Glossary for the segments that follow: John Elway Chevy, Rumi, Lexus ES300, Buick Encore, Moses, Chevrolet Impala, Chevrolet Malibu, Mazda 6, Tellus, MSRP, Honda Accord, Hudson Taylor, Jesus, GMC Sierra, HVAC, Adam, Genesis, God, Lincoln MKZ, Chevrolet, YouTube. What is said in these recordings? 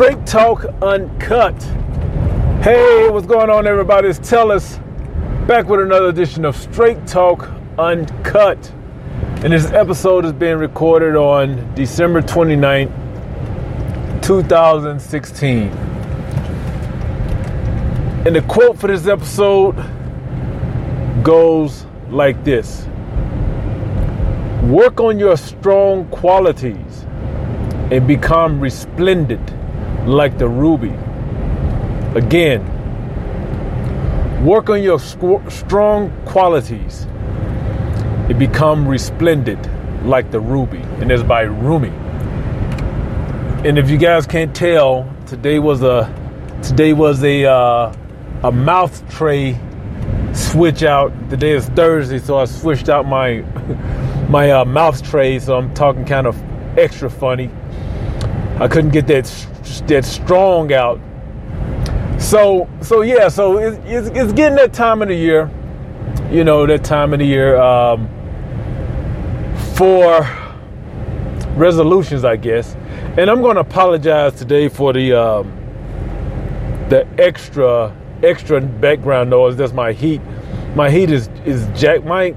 Straight Talk Uncut. Hey, what's going on, everybody? It's Tellus back with another edition of Straight Talk Uncut. And this episode is being recorded on December 29th, 2016. And the quote for this episode goes like this: work on your strong qualities and become resplendent like the ruby. Again, work on your strong qualities and become resplendent like the ruby. And that's by Rumi. And if you guys can't tell, today was a mouth tray switch out. Today is Thursday, so I switched out my mouth tray, so I'm talking kind of extra funny. I couldn't get that strong out. So it's getting that time of the year, you know, that time of the year for resolutions, I guess. And I'm going to apologize today for the extra background noise. That's my heat. My heat is jacked. My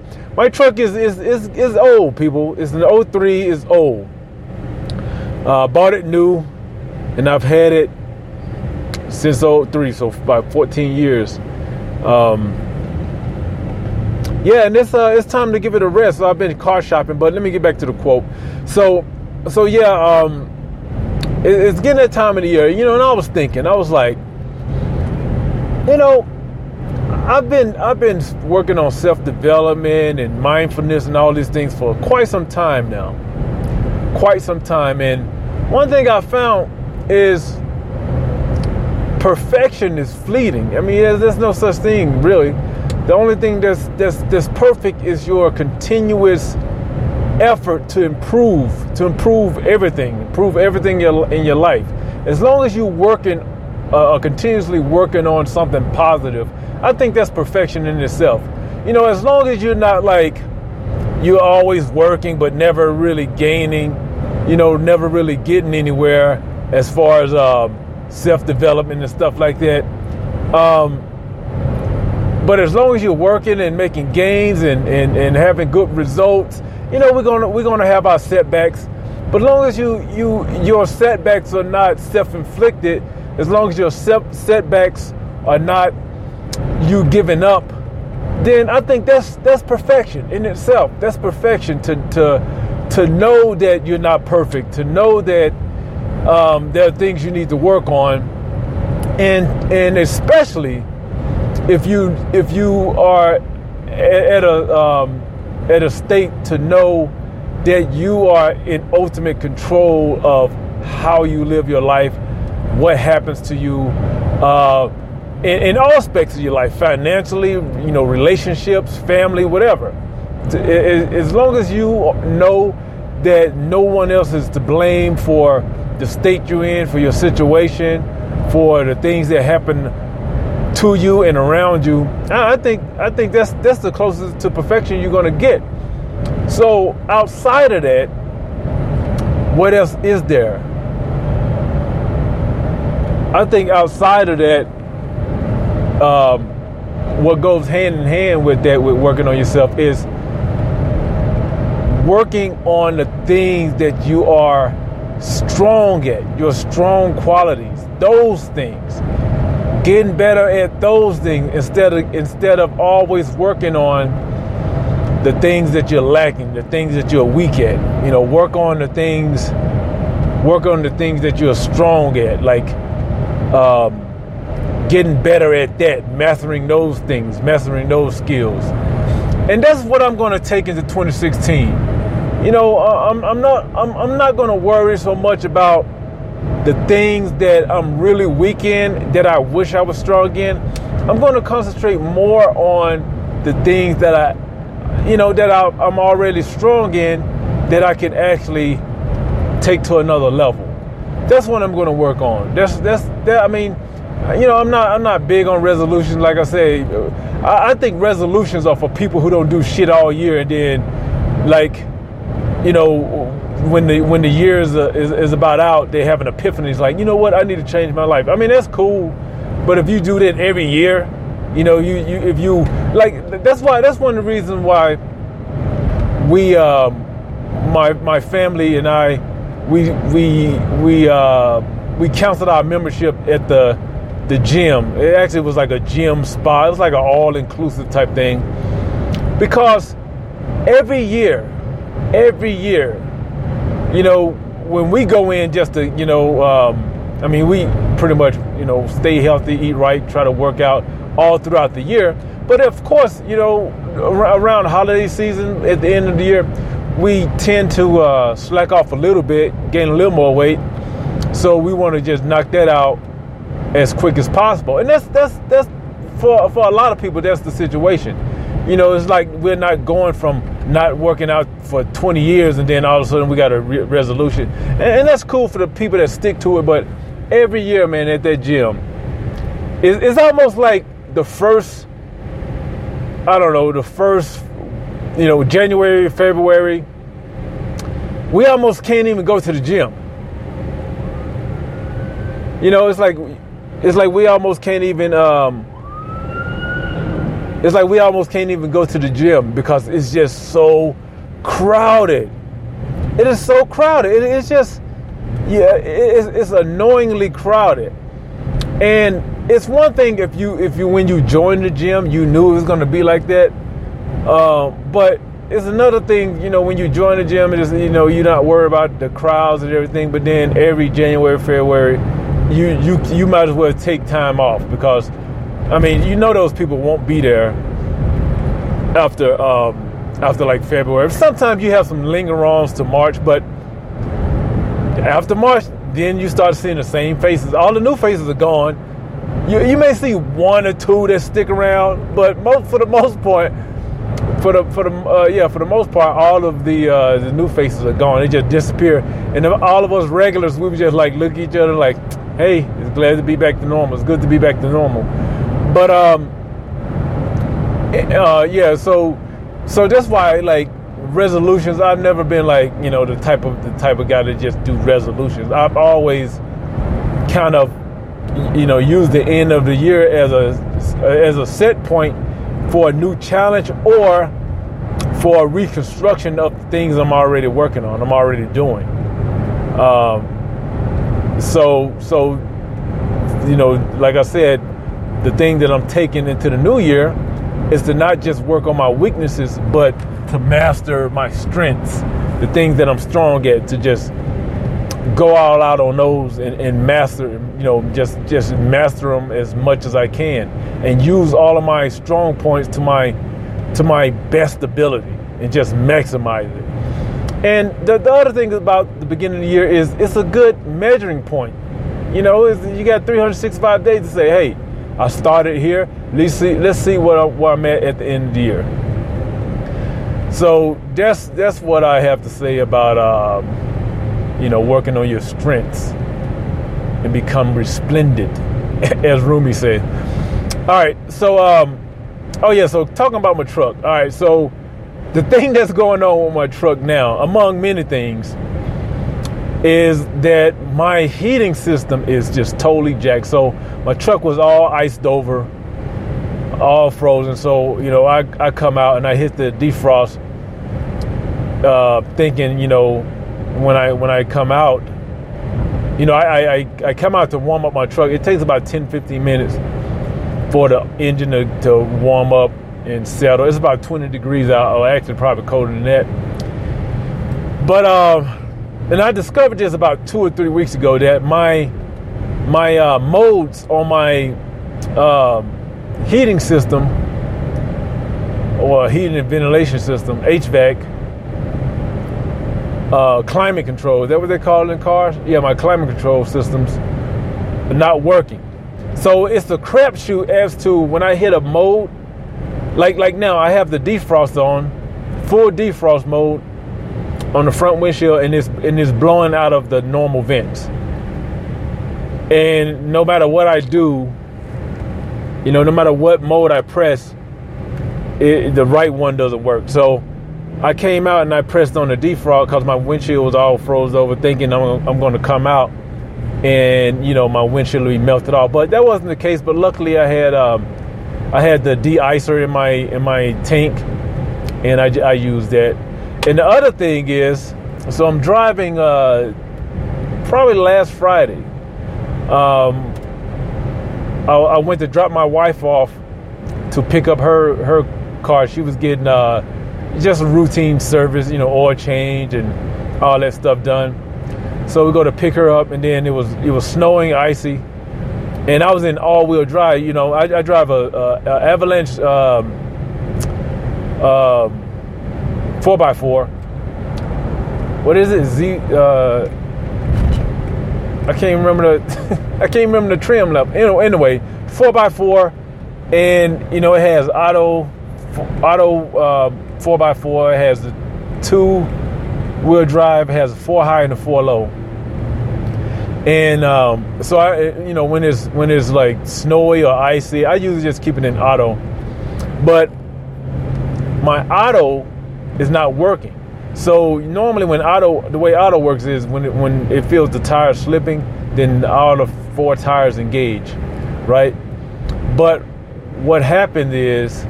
truck is old, people. It's an 03. It's old. Bought it new, and I've had it since 03, so about 14 years. And it's time to give it a rest. So I've been car shopping, but let me get back to the quote. So it's getting that time of the year, you know. And I was thinking, I was like, you know, I've been working on self-development and mindfulness and all these things for quite some time now. And one thing I found is perfection is fleeting. I mean, there's no such thing, really. The only thing that's perfect is your continuous effort to improve everything in your life. As long as you're continuously working on something positive, I think that's perfection in itself. You know, as long as you're not like, you're always working but never really gaining, you know, never really getting anywhere as far as self-development and stuff like that. But as long as you're working and making gains and having good results, you know, we're gonna have our setbacks. But as long as your setbacks are not self-inflicted, as long as your setbacks are not you giving up, then I think that's perfection in itself. That's perfection to know that you're not perfect, to know that there are things you need to work on, and especially if you are at a state to know that you are in ultimate control of how you live your life, what happens to you. In all aspects of your life, financially, you know, relationships, family, whatever. As long as you know that no one else is to blame for the state you're in, for your situation, for the things that happen to you and around you, I think that's the closest to perfection you're going to get. So outside of that, what else is there? I think outside of that, what goes hand in hand with that, with working on yourself, is working on the things that you are strong at, your strong qualities, those things, getting better at those things instead of always working on the things that you're lacking, the things that you're weak at. You know, work on the things that you're strong at, like getting better at that, mastering those things, mastering those skills. And that's what I'm going to take into 2016. You know, I'm not going to worry so much about the things that I'm really weak in, that I wish I was strong in. I'm going to concentrate more on the things that I'm already strong in, that I can actually take to another level. That's what I'm going to work on. You know, I'm not big on resolutions. Like I say, I think resolutions are for people who don't do shit all year and then, like, you know, when the year is about out, they have an epiphany. It's like, you know what, I need to change my life. I mean, that's cool, but if you do that every year, you know, if you like, that's one of the reasons why we, my family and I, we canceled our membership at the gym. It actually was like a gym spa. It was like an all-inclusive type thing, because every year, you know, when we go in just to, you know, I mean, we pretty much, you know, stay healthy, eat right, try to work out all throughout the year. But of course, you know, around holiday season, at the end of the year, we tend to slack off a little bit, gain a little more weight. So we want to just knock that out as quick as possible. And that's for a lot of people, that's the situation. You know, it's like we're not going from not working out for 20 years and then all of a sudden we got a resolution. And that's cool for the people that stick to it. But every year, man, at that gym, it's almost like the first, I don't know, the first, you know, January, February, we almost can't even go to the gym. You know, it's like we almost can't even, it's like we almost can't even go to the gym because it's just so crowded. It is so crowded. It's just, yeah, it's annoyingly crowded. And it's one thing if you when you joined the gym, you knew it was going to be like that. But it's another thing, you know, when you join the gym, it's, you know, you're not worried about the crowds and everything. But then every January, February, you might as well take time off because, I mean, you know, those people won't be there after like February. Sometimes you have some linger-ons to March, but after March, then you start seeing the same faces. All the new faces are gone. You may see one or two that stick around, but for the most part, all of the new faces are gone. They just disappear, and all of us regulars, we would just like look at each other like, "Hey, it's glad to be back to normal. It's good to be back to normal." But, yeah, so that's why, like, resolutions, I've never been, like, you know, the type of guy that just do resolutions. I've always kind of, you know, used the end of the year as a set point for a new challenge or for a reconstruction of things I'm already working on, I'm already doing. So, you know, like I said, the thing that I'm taking into the new year is to not just work on my weaknesses, but to master my strengths, the things that I'm strong at, to just go all out on those and master, you know, just master them as much as I can and use all of my strong points to my best ability and just maximize it. And the other thing about the beginning of the year is it's a good measuring point. You know, you got 365 days to say, hey, I started here. Let's see where I'm at the end of the year. So that's what I have to say about you know, working on your strengths and become resplendent, as Rumi said. All right, so so talking about my truck. All right, so the thing that's going on with my truck now, among many things, is that my heating system is just totally jacked. So my truck was all iced over, all frozen. So, you know, I come out and I hit the defrost, thinking, you know, when I come out, you know, I come out to warm up my truck. It takes about 10, 15 minutes for the engine to warm up and settle. It's about 20 degrees out, or actually probably colder than that. But, and I discovered this about 2 or 3 weeks ago that my modes on my heating system, or heating and ventilation system, HVAC, climate control, is that what they call it in cars? Yeah, my climate control systems are not working. So it's a crapshoot as to when I hit a mode, like now I have the defrost on, full defrost mode, on the front windshield, and it's blowing out of the normal vents. And no matter what I do, you know, no matter what mode I press, the right one doesn't work. So I came out and I pressed on the defrog because my windshield was all froze over, thinking I'm going to come out and, you know, my windshield will be melted off. But that wasn't the case. But luckily I had the de-icer in my tank, and I used that. And the other thing is, so I'm driving probably last Friday. I went to drop my wife off to pick up her car. She was getting just a routine service, you know, oil change and all that stuff done. So we go to pick her up, and then it was snowing, icy, and I was in all-wheel drive. You know, I drive a Avalanche 4x4. What is it? I can't remember the trim level. Anyway, 4x4, and you know it has auto 4x4. It has the 2-wheel drive. It has a 4-high and a 4-low. And so I, you know, when it's like snowy or icy, I usually just keep it in auto. But my auto is not working. So normally the way auto works is when it feels the tire slipping, then all the 4 tires engage, right? But what happened is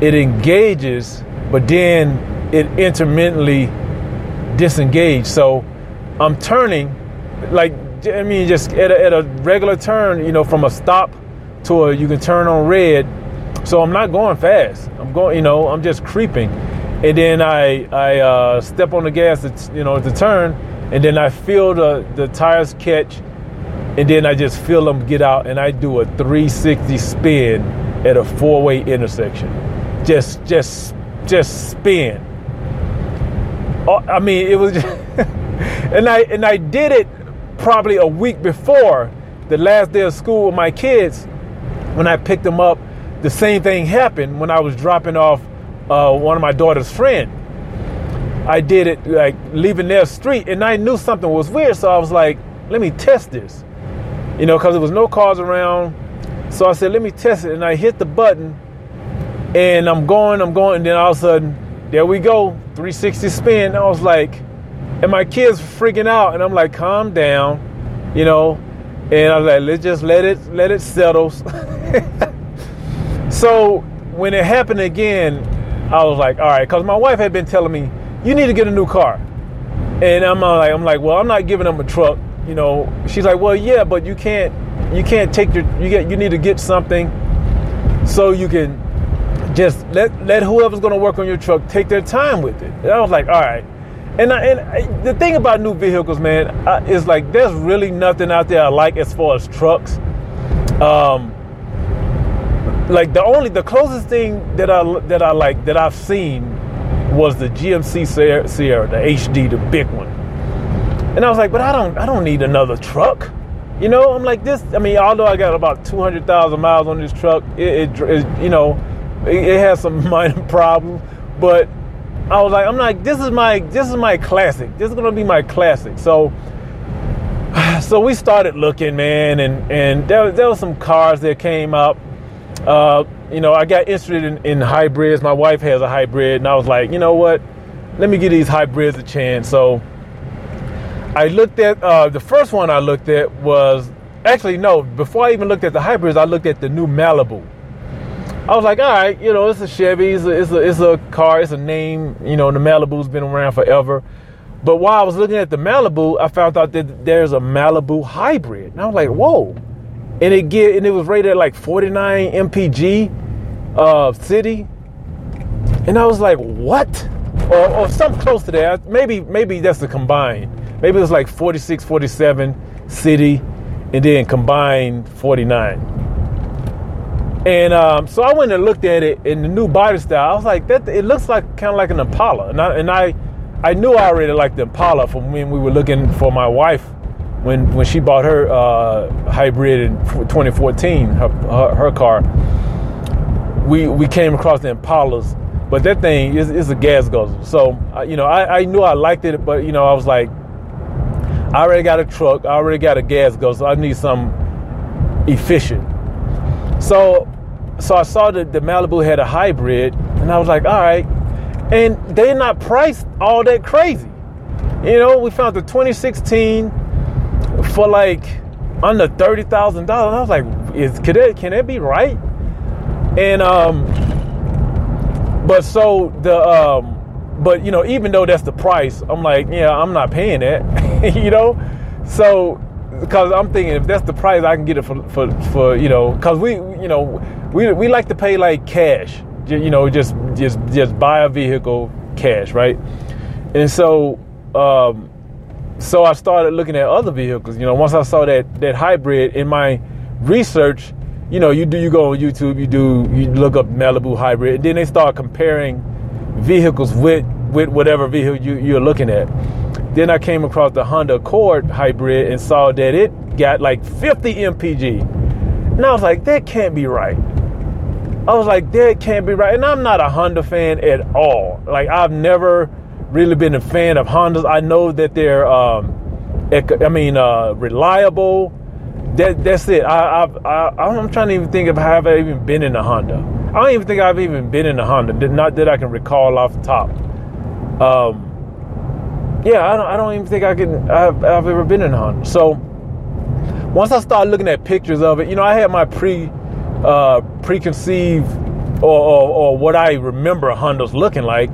it engages, but then it intermittently disengaged. So I'm turning, like, I mean, just at a regular turn, you know, from a stop to you can turn on red. So I'm not going fast. I'm going, you know, I'm just creeping. And then I step on the gas, you know, to turn, and then I feel the tires catch, and then I just feel them get out, and I do a 360 spin at a 4-way intersection. Just spin. Oh, I mean, it was just and I did it probably a week before the last day of school with my kids. When I picked them up, the same thing happened when I was dropping off one of my daughter's friend. I did it like leaving their street, and I knew something was weird, so I was like, let me test this, you know, because there was no cars around. So I said, let me test it, and I hit the button, and I'm going, and then all of a sudden, there we go, 360 spin. And I was like, and my kids freaking out, and I'm like, calm down, you know, and I was like, let's just let it settle. So when it happened again, I was like, all right, because my wife had been telling me, you need to get a new car. And I'm like, well, I'm not giving them a truck, you know. She's like, well, yeah, but you can't take your, you need to get something so you can just let whoever's going to work on your truck take their time with it. And I was like, all right. And the thing about new vehicles, man, is like there's really nothing out there I like as far as trucks. Like the closest thing that I like that I've seen was the GMC Sierra, the HD, the big one. And I was like, but I don't need another truck, you know. I'm like this. I mean, although I got about 200,000 miles on this truck, it you know, it has some minor problems. But I was like, this is my classic. This is gonna be my classic. So we started looking, man, and there were some cars that came up. You know, I got interested in hybrids. My wife has a hybrid, and I was like, you know what? Let me give these hybrids a chance. So I looked at the first one I looked at was actually, no, before I even looked at the hybrids, I looked at the new Malibu. I was like, all right, you know, it's a Chevy, it's a car, it's a name, you know, the Malibu's been around forever. But while I was looking at the Malibu, I found out that there's a Malibu hybrid, and I was like, whoa. And it was rated at like 49 mpg city, and I was like, what? Or something close to that. Maybe that's the combined. Maybe it was like 46, 47 city, and then combined 49. And so I went and looked at it in the new body style. I was like, that it looks like kind of like an Impala, and I knew I already liked the Impala from when we were looking for my wife. When she bought her hybrid in 2014, her car, we came across the Impalas, but that thing is a gas guzzle. So you know, I knew I liked it, but you know, I was like, I already got a truck, I already got a gas guzzle, I need something efficient. So I saw that the Malibu had a hybrid, and I was like, all right. and they're not priced all that crazy. You know, we found the 2016 for like under $30,000. And I was like, can that be right? And but you know, even though that's the price, I'm like, yeah, I'm not paying that. You know, so because I'm thinking if that's the price, I can get it for you know, because we like to pay like cash, you know, just buy a vehicle cash, right? And so so I started looking at other vehicles. You know, once I saw that hybrid in my research, you know, you go on YouTube, you look up Malibu hybrid, and then they start comparing vehicles with whatever vehicle you're looking at. Then I came across the Honda Accord hybrid and saw that it got like 50 mpg, and I was like, that can't be right. And I'm not a Honda fan at all. Like, I've never really been a fan of Hondas. I know that they're reliable. That's it. I'm trying to even think of how I've even been in a Honda. I don't even think I've even been in a Honda. Not that I can recall off the top. Yeah, I don't even think I can. I've ever been in a Honda. So once I started looking at pictures of it, you know, I had my preconceived or what I remember Hondas looking like,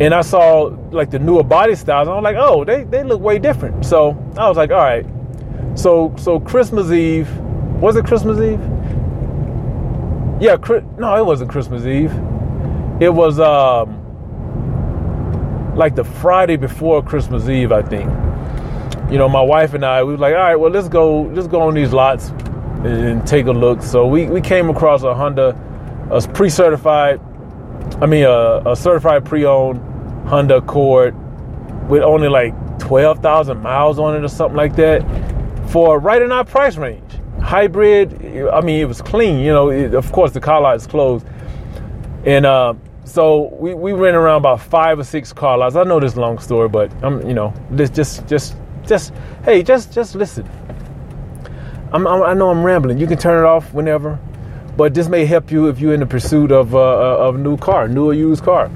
and I saw like the newer body styles. And I was like, oh, they look way different. So I was like, all right. So Christmas Eve, was it Christmas Eve? Yeah, no, it wasn't Christmas Eve. It was like the Friday before Christmas Eve, I think. You know, my wife and I, we were like, all right, well, let's go on these lots and take a look. So we came across a Honda, a certified pre-owned Honda Accord with only like 12,000 miles on it or something like that, for right in our price range. Hybrid, I mean, it was clean, you know, of course the car lot is closed. And so we ran around about 5 or 6 car lots. I know this long story, but I'm, you know, just listen. I know I'm rambling. You can turn it off whenever, but this may help you if you're in the pursuit of new or used car.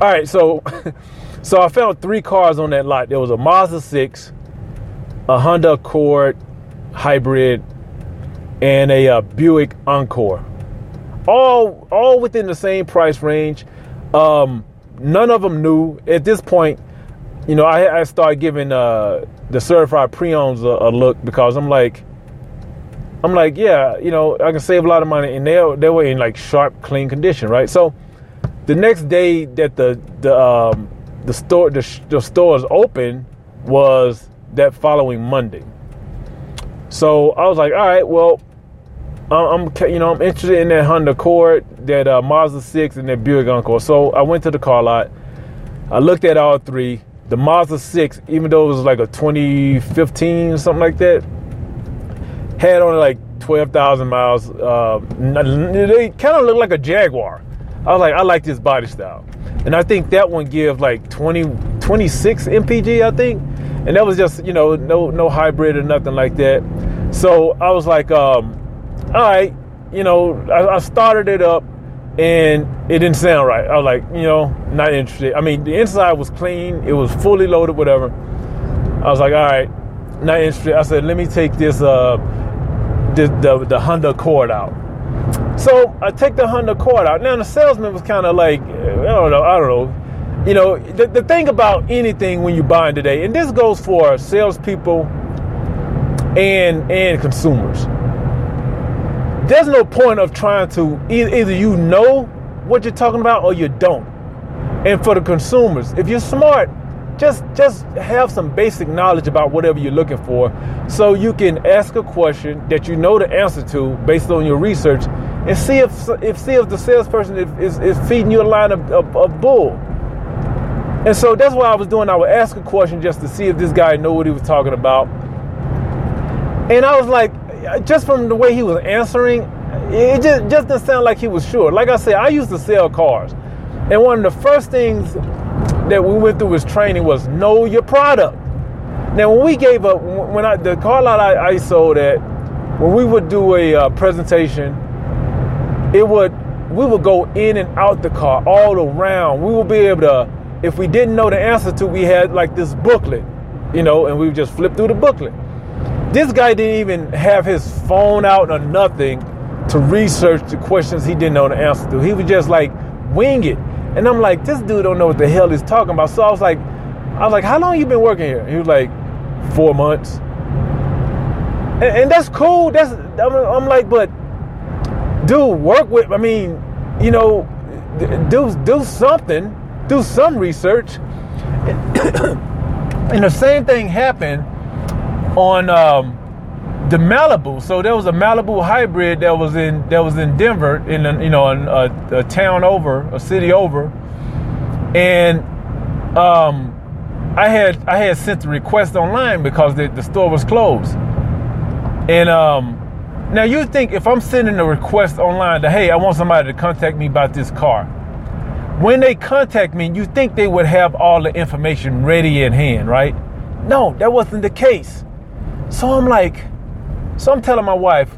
All right, so I found 3 cars on that lot. There was a Mazda 6, a Honda Accord hybrid, and a Buick Encore, all within the same price range. None of them new at this point. You know, I started giving the certified pre-owns a look, because I'm like, yeah, you know, I can save a lot of money, and they were in like sharp, clean condition, right? So the next day that the stores open was that following Monday. So I was like, all right, well, I'm interested in that Honda Accord, that Mazda 6, and that Buick Encore. So I went to the car lot. I looked at all 3. The Mazda 6, even though it was like a 2015 or something like that, had only like 12,000 miles. They kind of looked like a Jaguar. I was like, I like this body style. And I think that one gives like 26 mpg, I think. And that was just, you know, no hybrid or nothing like that. So I was like, all right, you know, I started it up and it didn't sound right. I was like, you know, not interested. I mean, the inside was clean. It was fully loaded, whatever. I was like, all right, not interested. I said, let me take this, the Honda Accord out. So I take the Honda Accord out. Now the salesman was kind of like, I don't know. You know, the thing about anything when you buy today, and this goes for salespeople and consumers, there's no point of trying to either you know what you're talking about or you don't. And for the consumers, if you're smart, just have some basic knowledge about whatever you're looking for, so you can ask a question that you know the answer to based on your research, and see if the salesperson is feeding you a line of bull. And so that's what I was doing. I would ask a question just to see if this guy knew what he was talking about. And I was like, just from the way he was answering, it just didn't sound like he was sure. Like I said, I used to sell cars. And one of the first things that we went through was training was know your product. Now, when we gave up, the car lot I sold at, when we would do a presentation, it would we will go in and out the car, all around. We will be able to, if we didn't know the answer to, we had like this booklet, you know, and we would just flip through the booklet. This guy didn't even have his phone out or nothing to research the questions he didn't know the answer to. He was just like, wing it. And I'm like, this dude don't know what the hell he's talking about. So I was like, how long you been working here? He was like, 4 months. And that's cool. I'm like, but dude, do something, do some research. And the same thing happened on the Malibu. So there was a Malibu hybrid that was in Denver, in a town over, a city over, and I had sent the request online because the store was closed. And now you think, if I'm sending a request online that, hey, I want somebody to contact me about this car, when they contact me, you think they would have all the information ready at hand, right? No, that wasn't the case. So I'm telling my wife,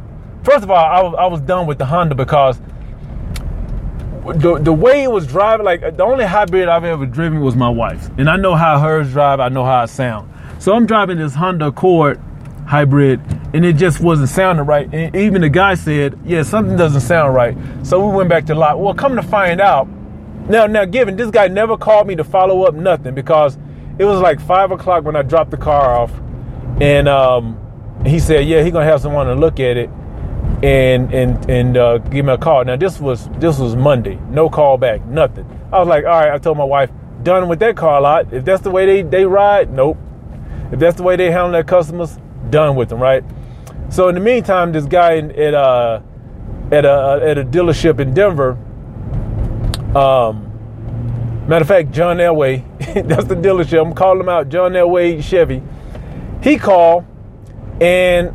first of all, I was done with the Honda because the way it was driving, like the only hybrid I've ever driven was my wife's. And I know how hers drive, I know how it sound. So I'm driving this Honda Accord hybrid, and it just wasn't sounding right. And even the guy said, yeah, something doesn't sound right. So we went back to the lot. Well, come to find out, now given this guy never called me to follow up nothing, because it was like 5 o'clock when I dropped the car off. And he said, yeah, he's gonna have someone to look at it and give me a call. Now this was Monday, no call back, nothing. I was like, all right, I told my wife, done with that car lot. If that's the way they ride, nope. If that's the way they handle their customers, done with them, right? So in the meantime, this guy at a dealership in Denver, matter of fact, John Elway, that's the dealership, I'm calling him out, John Elway Chevy. He called and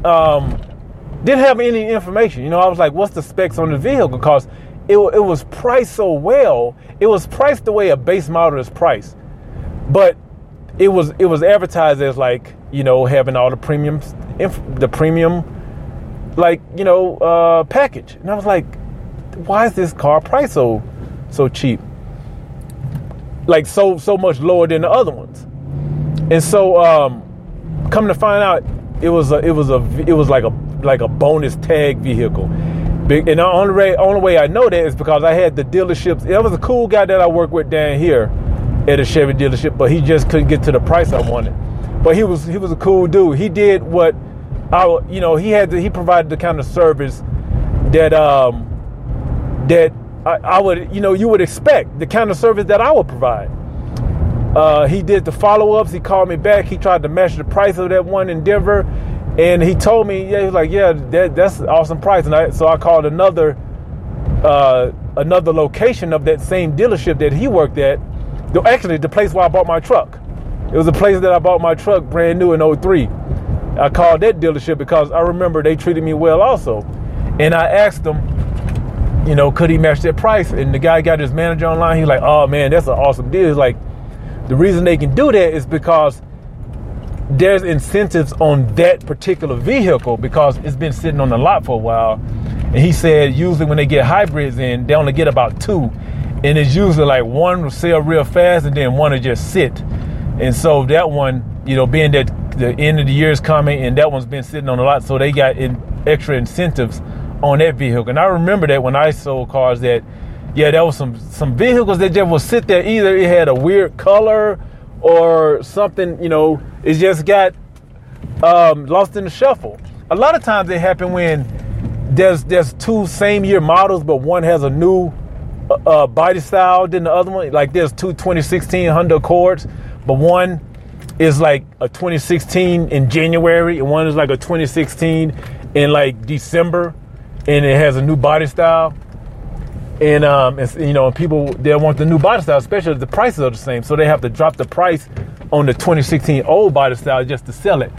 didn't have any information. You know, I was like, what's the specs on the vehicle? Because it was priced so well. It was priced the way a base model is priced. But it was advertised as like, you know, having all the premiums, package. And I was like, why is this car priced so cheap? Like so much lower than the other ones. And so, come to find out, it was like a bonus tag vehicle, and the only way I know that is because I had the dealerships. There was a cool guy that I worked with down here at a Chevy dealership, but he just couldn't get to the price I wanted. But he was a cool dude. He did what I, you know, he provided the kind of service that that I would, you know, you would expect, the kind of service that I would provide. He did the follow-ups. He called me back. He tried to measure the price of that one in Denver, and he told me, yeah, he was like, yeah, that's an awesome price. And so I called another location of that same dealership that he worked at. Actually, the place where I bought my truck. It was a place that I bought my truck brand new in 03. I called that dealership because I remember they treated me well also. And I asked them, you know, could he match that price? And the guy got his manager online. He was like, oh, man, that's an awesome deal. He's like, the reason they can do that is because there's incentives on that particular vehicle because it's been sitting on the lot for a while. And he said usually when they get hybrids in, they only get about two. And it's usually like one will sell real fast and then one will just sit. And so that one, you know, being that the end of the year is coming and that one's been sitting on the lot, so they got extra incentives on that vehicle. And I remember that when I sold cars that, yeah, there was some vehicles that just would sit there. Either it had a weird color or something, you know, it just got lost in the shuffle. A lot of times it happens when there's two same year models, but one has a new body style than the other one. Like there's two 2016 Honda Accords, but one is like a 2016 in January and one is like a 2016 in like December, and it has a new body style. And, you know, people, they want the new body style, especially if the prices are the same. So they have to drop the price on the 2016 old body style just to sell it.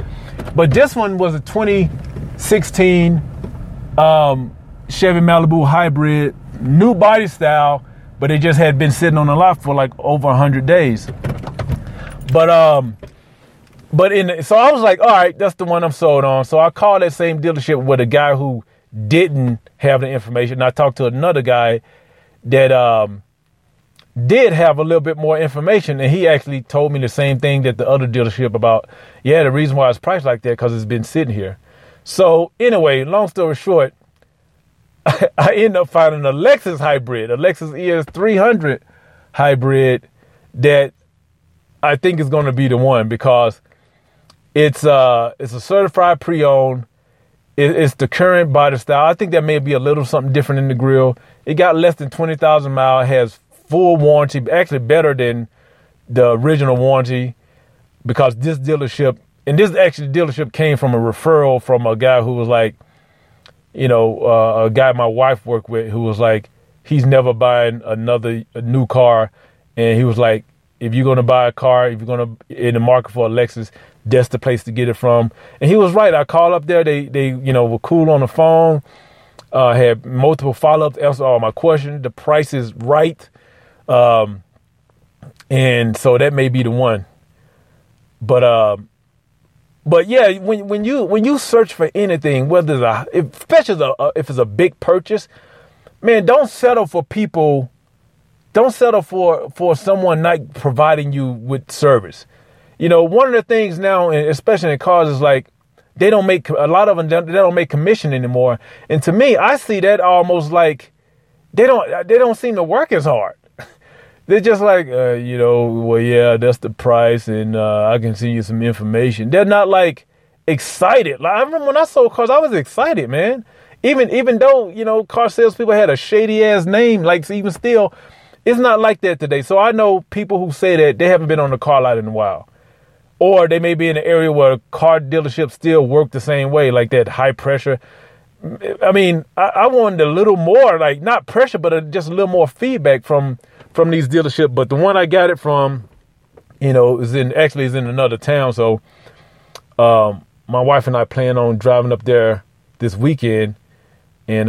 But this one was a 2016 Chevy Malibu hybrid, new body style, but it just had been sitting on the lot for like over 100 days. So I was like, all right, that's the one I'm sold on. So I called that same dealership with a guy who didn't have the information. And I talked to another guy that did have a little bit more information, and he actually told me the same thing that the other dealership about, yeah, the reason why it's priced like that because it's been sitting here. So anyway, long story short, I ended up finding a Lexus hybrid, a Lexus ES300 hybrid that I think is going to be the one because it's a certified pre-owned. It's the current body style. I think that may be a little something different in the grill. It got less than 20,000 miles, has full warranty, actually better than the original warranty because this dealership, and this actually dealership came from a referral from a guy who was like, you know, a guy my wife worked with who was like, he's never buying a new car. And he was like, if you're going to buy a car, if you're going to in the market for a Lexus, that's the place to get it from. And he was right. I called up there. They you know, were cool on the phone, had multiple follow-ups, answered all my questions. The price is right. And so that may be the one, but yeah, when you search for anything, whether it's especially if it's a big purchase, man, don't settle for someone not providing you with service. You know, one of the things now, especially in cars, is like, a lot of them don't make commission anymore. And to me, I see that almost like they don't seem to work as hard. They're just like, you know, well, yeah, that's the price, and I can send you some information. They're not like excited. Like I remember when I sold cars, I was excited, man. Even though, you know, car salespeople had a shady ass name, like even still, it's not like that today. So I know people who say that they haven't been on the car lot in a while, or they may be in an area where car dealerships still work the same way, like that high pressure. I mean, I wanted a little more, like not pressure, but just a little more feedback from these dealerships. But the one I got it from, you know, is in another town. So my wife and I plan on driving up there this weekend, and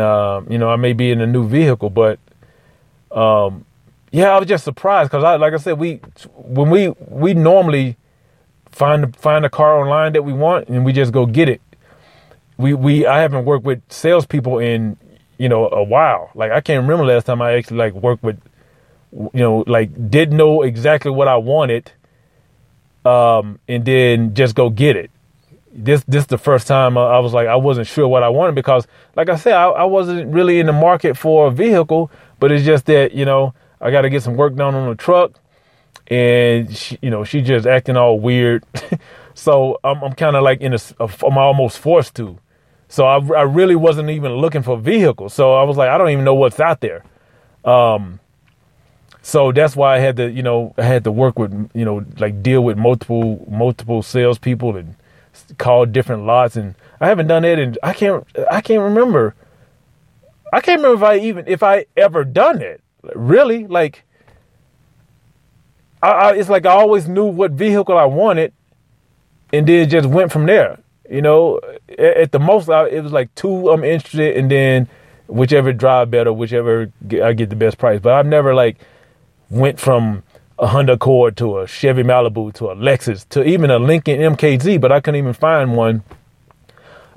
you know, I may be in a new vehicle, but yeah, I was just surprised because we normally find a car online that we want and we just go get it. I haven't worked with salespeople in, you know, a while. Like I can't remember last time I actually like worked with, you know, like didn't know exactly what I wanted, and then just go get it. This the first time I was like I wasn't sure what I wanted because, like I said, I wasn't really in the market for a vehicle, but it's just that, you know, I got to get some work done on the truck, and she, you know, she just acting all weird. So I'm kind of like I'm almost forced to. So I really wasn't even looking for vehicles. So I was like, I don't even know what's out there. So that's why I had to work with, you know, like deal with multiple salespeople and call different lots. And I haven't done that, and I can't remember. I can't remember if I ever done it. Really, like it's like I always knew what vehicle I wanted. And then just went from there, you know. At the most, it was like two I'm interested, and then whichever drive better, I get the best price. But I've never like went from a Honda Accord to a Chevy Malibu to a Lexus to even a Lincoln MKZ, but I couldn't even find one.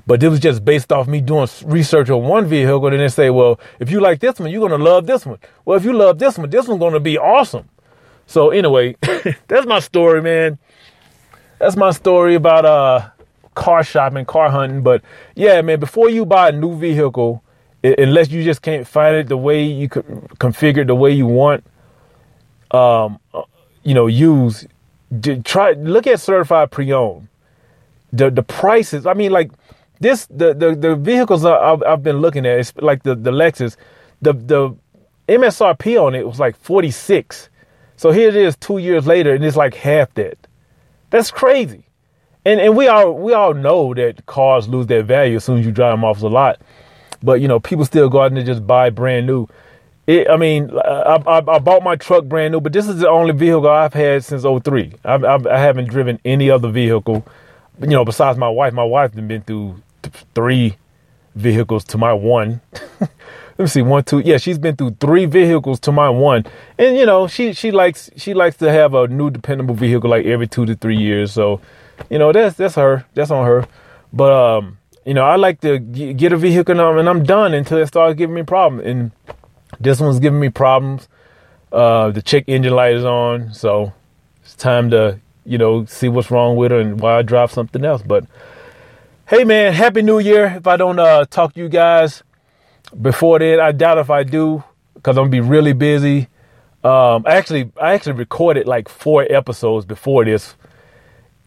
But it was just based off me doing research on one vehicle, and then say, well, if you like this one, you're gonna love this one. Well, if you love this one's gonna be awesome. So anyway, that's my story, man. That's my story about car shopping, car hunting. But yeah, man, before you buy a new vehicle, unless you just can't find it the way you could configure it the way you want, you know, look at certified pre-owned. The prices, I mean, like this, the vehicles I've been looking at, it's like the Lexus, the MSRP on it was like 46. So here it is 2 years later, and it's like half that. That's crazy. And we all know that cars lose their value as soon as you drive them off the lot. But, you know, people still go out and just buy brand new. I bought my truck brand new, but this is the only vehicle I've had since 2003. I haven't driven any other vehicle, you know, besides my wife. My wife's been through three vehicles to my one. Let me see, one, two. Yeah, she's been through three vehicles to my one. And, you know, she likes to have a new dependable vehicle like every 2 to 3 years. So, you know, that's her. That's on her. But, you know, I like to get a vehicle and I'm done until it starts giving me problems. And This one's giving me problems. The check engine light is on, so it's time to, you know, see what's wrong with her and why I drive something else. But hey, man, Happy New Year. If I don't talk to you guys before then, I doubt if I do, because I'm going to be really busy. I actually recorded like 4 episodes before this,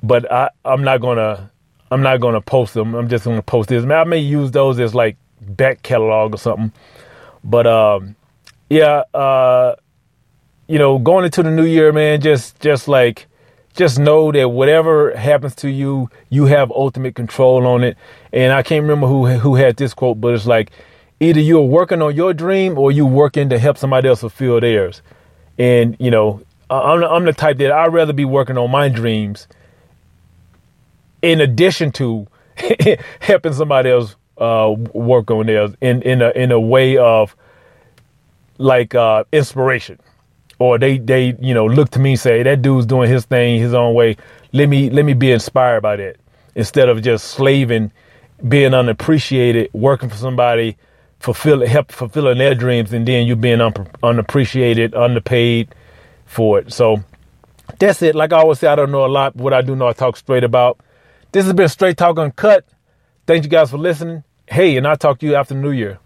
but I'm not gonna post them. I'm just gonna post this. I may use those as like back catalog or something. But you know, going into the new year, man, just know that whatever happens to you, you have ultimate control on it. And I can't remember who had this quote, but it's like, either you're working on your dream or you're working to help somebody else fulfill theirs. And, you know, I'm the type that I'd rather be working on my dreams in addition to helping somebody else work on theirs in a way of like inspiration, or they you know, look to me and say, that dude's doing his thing his own way. Let me be inspired by that, instead of just slaving, being unappreciated, working for somebody, fulfilling their dreams, and then you being unappreciated, underpaid for it. So that's it. Like I always say, I don't know a lot. What I do know, I talk straight about. This has been Straight Talk Uncut. Thank you guys for listening. Hey, and I'll talk to you after the new year.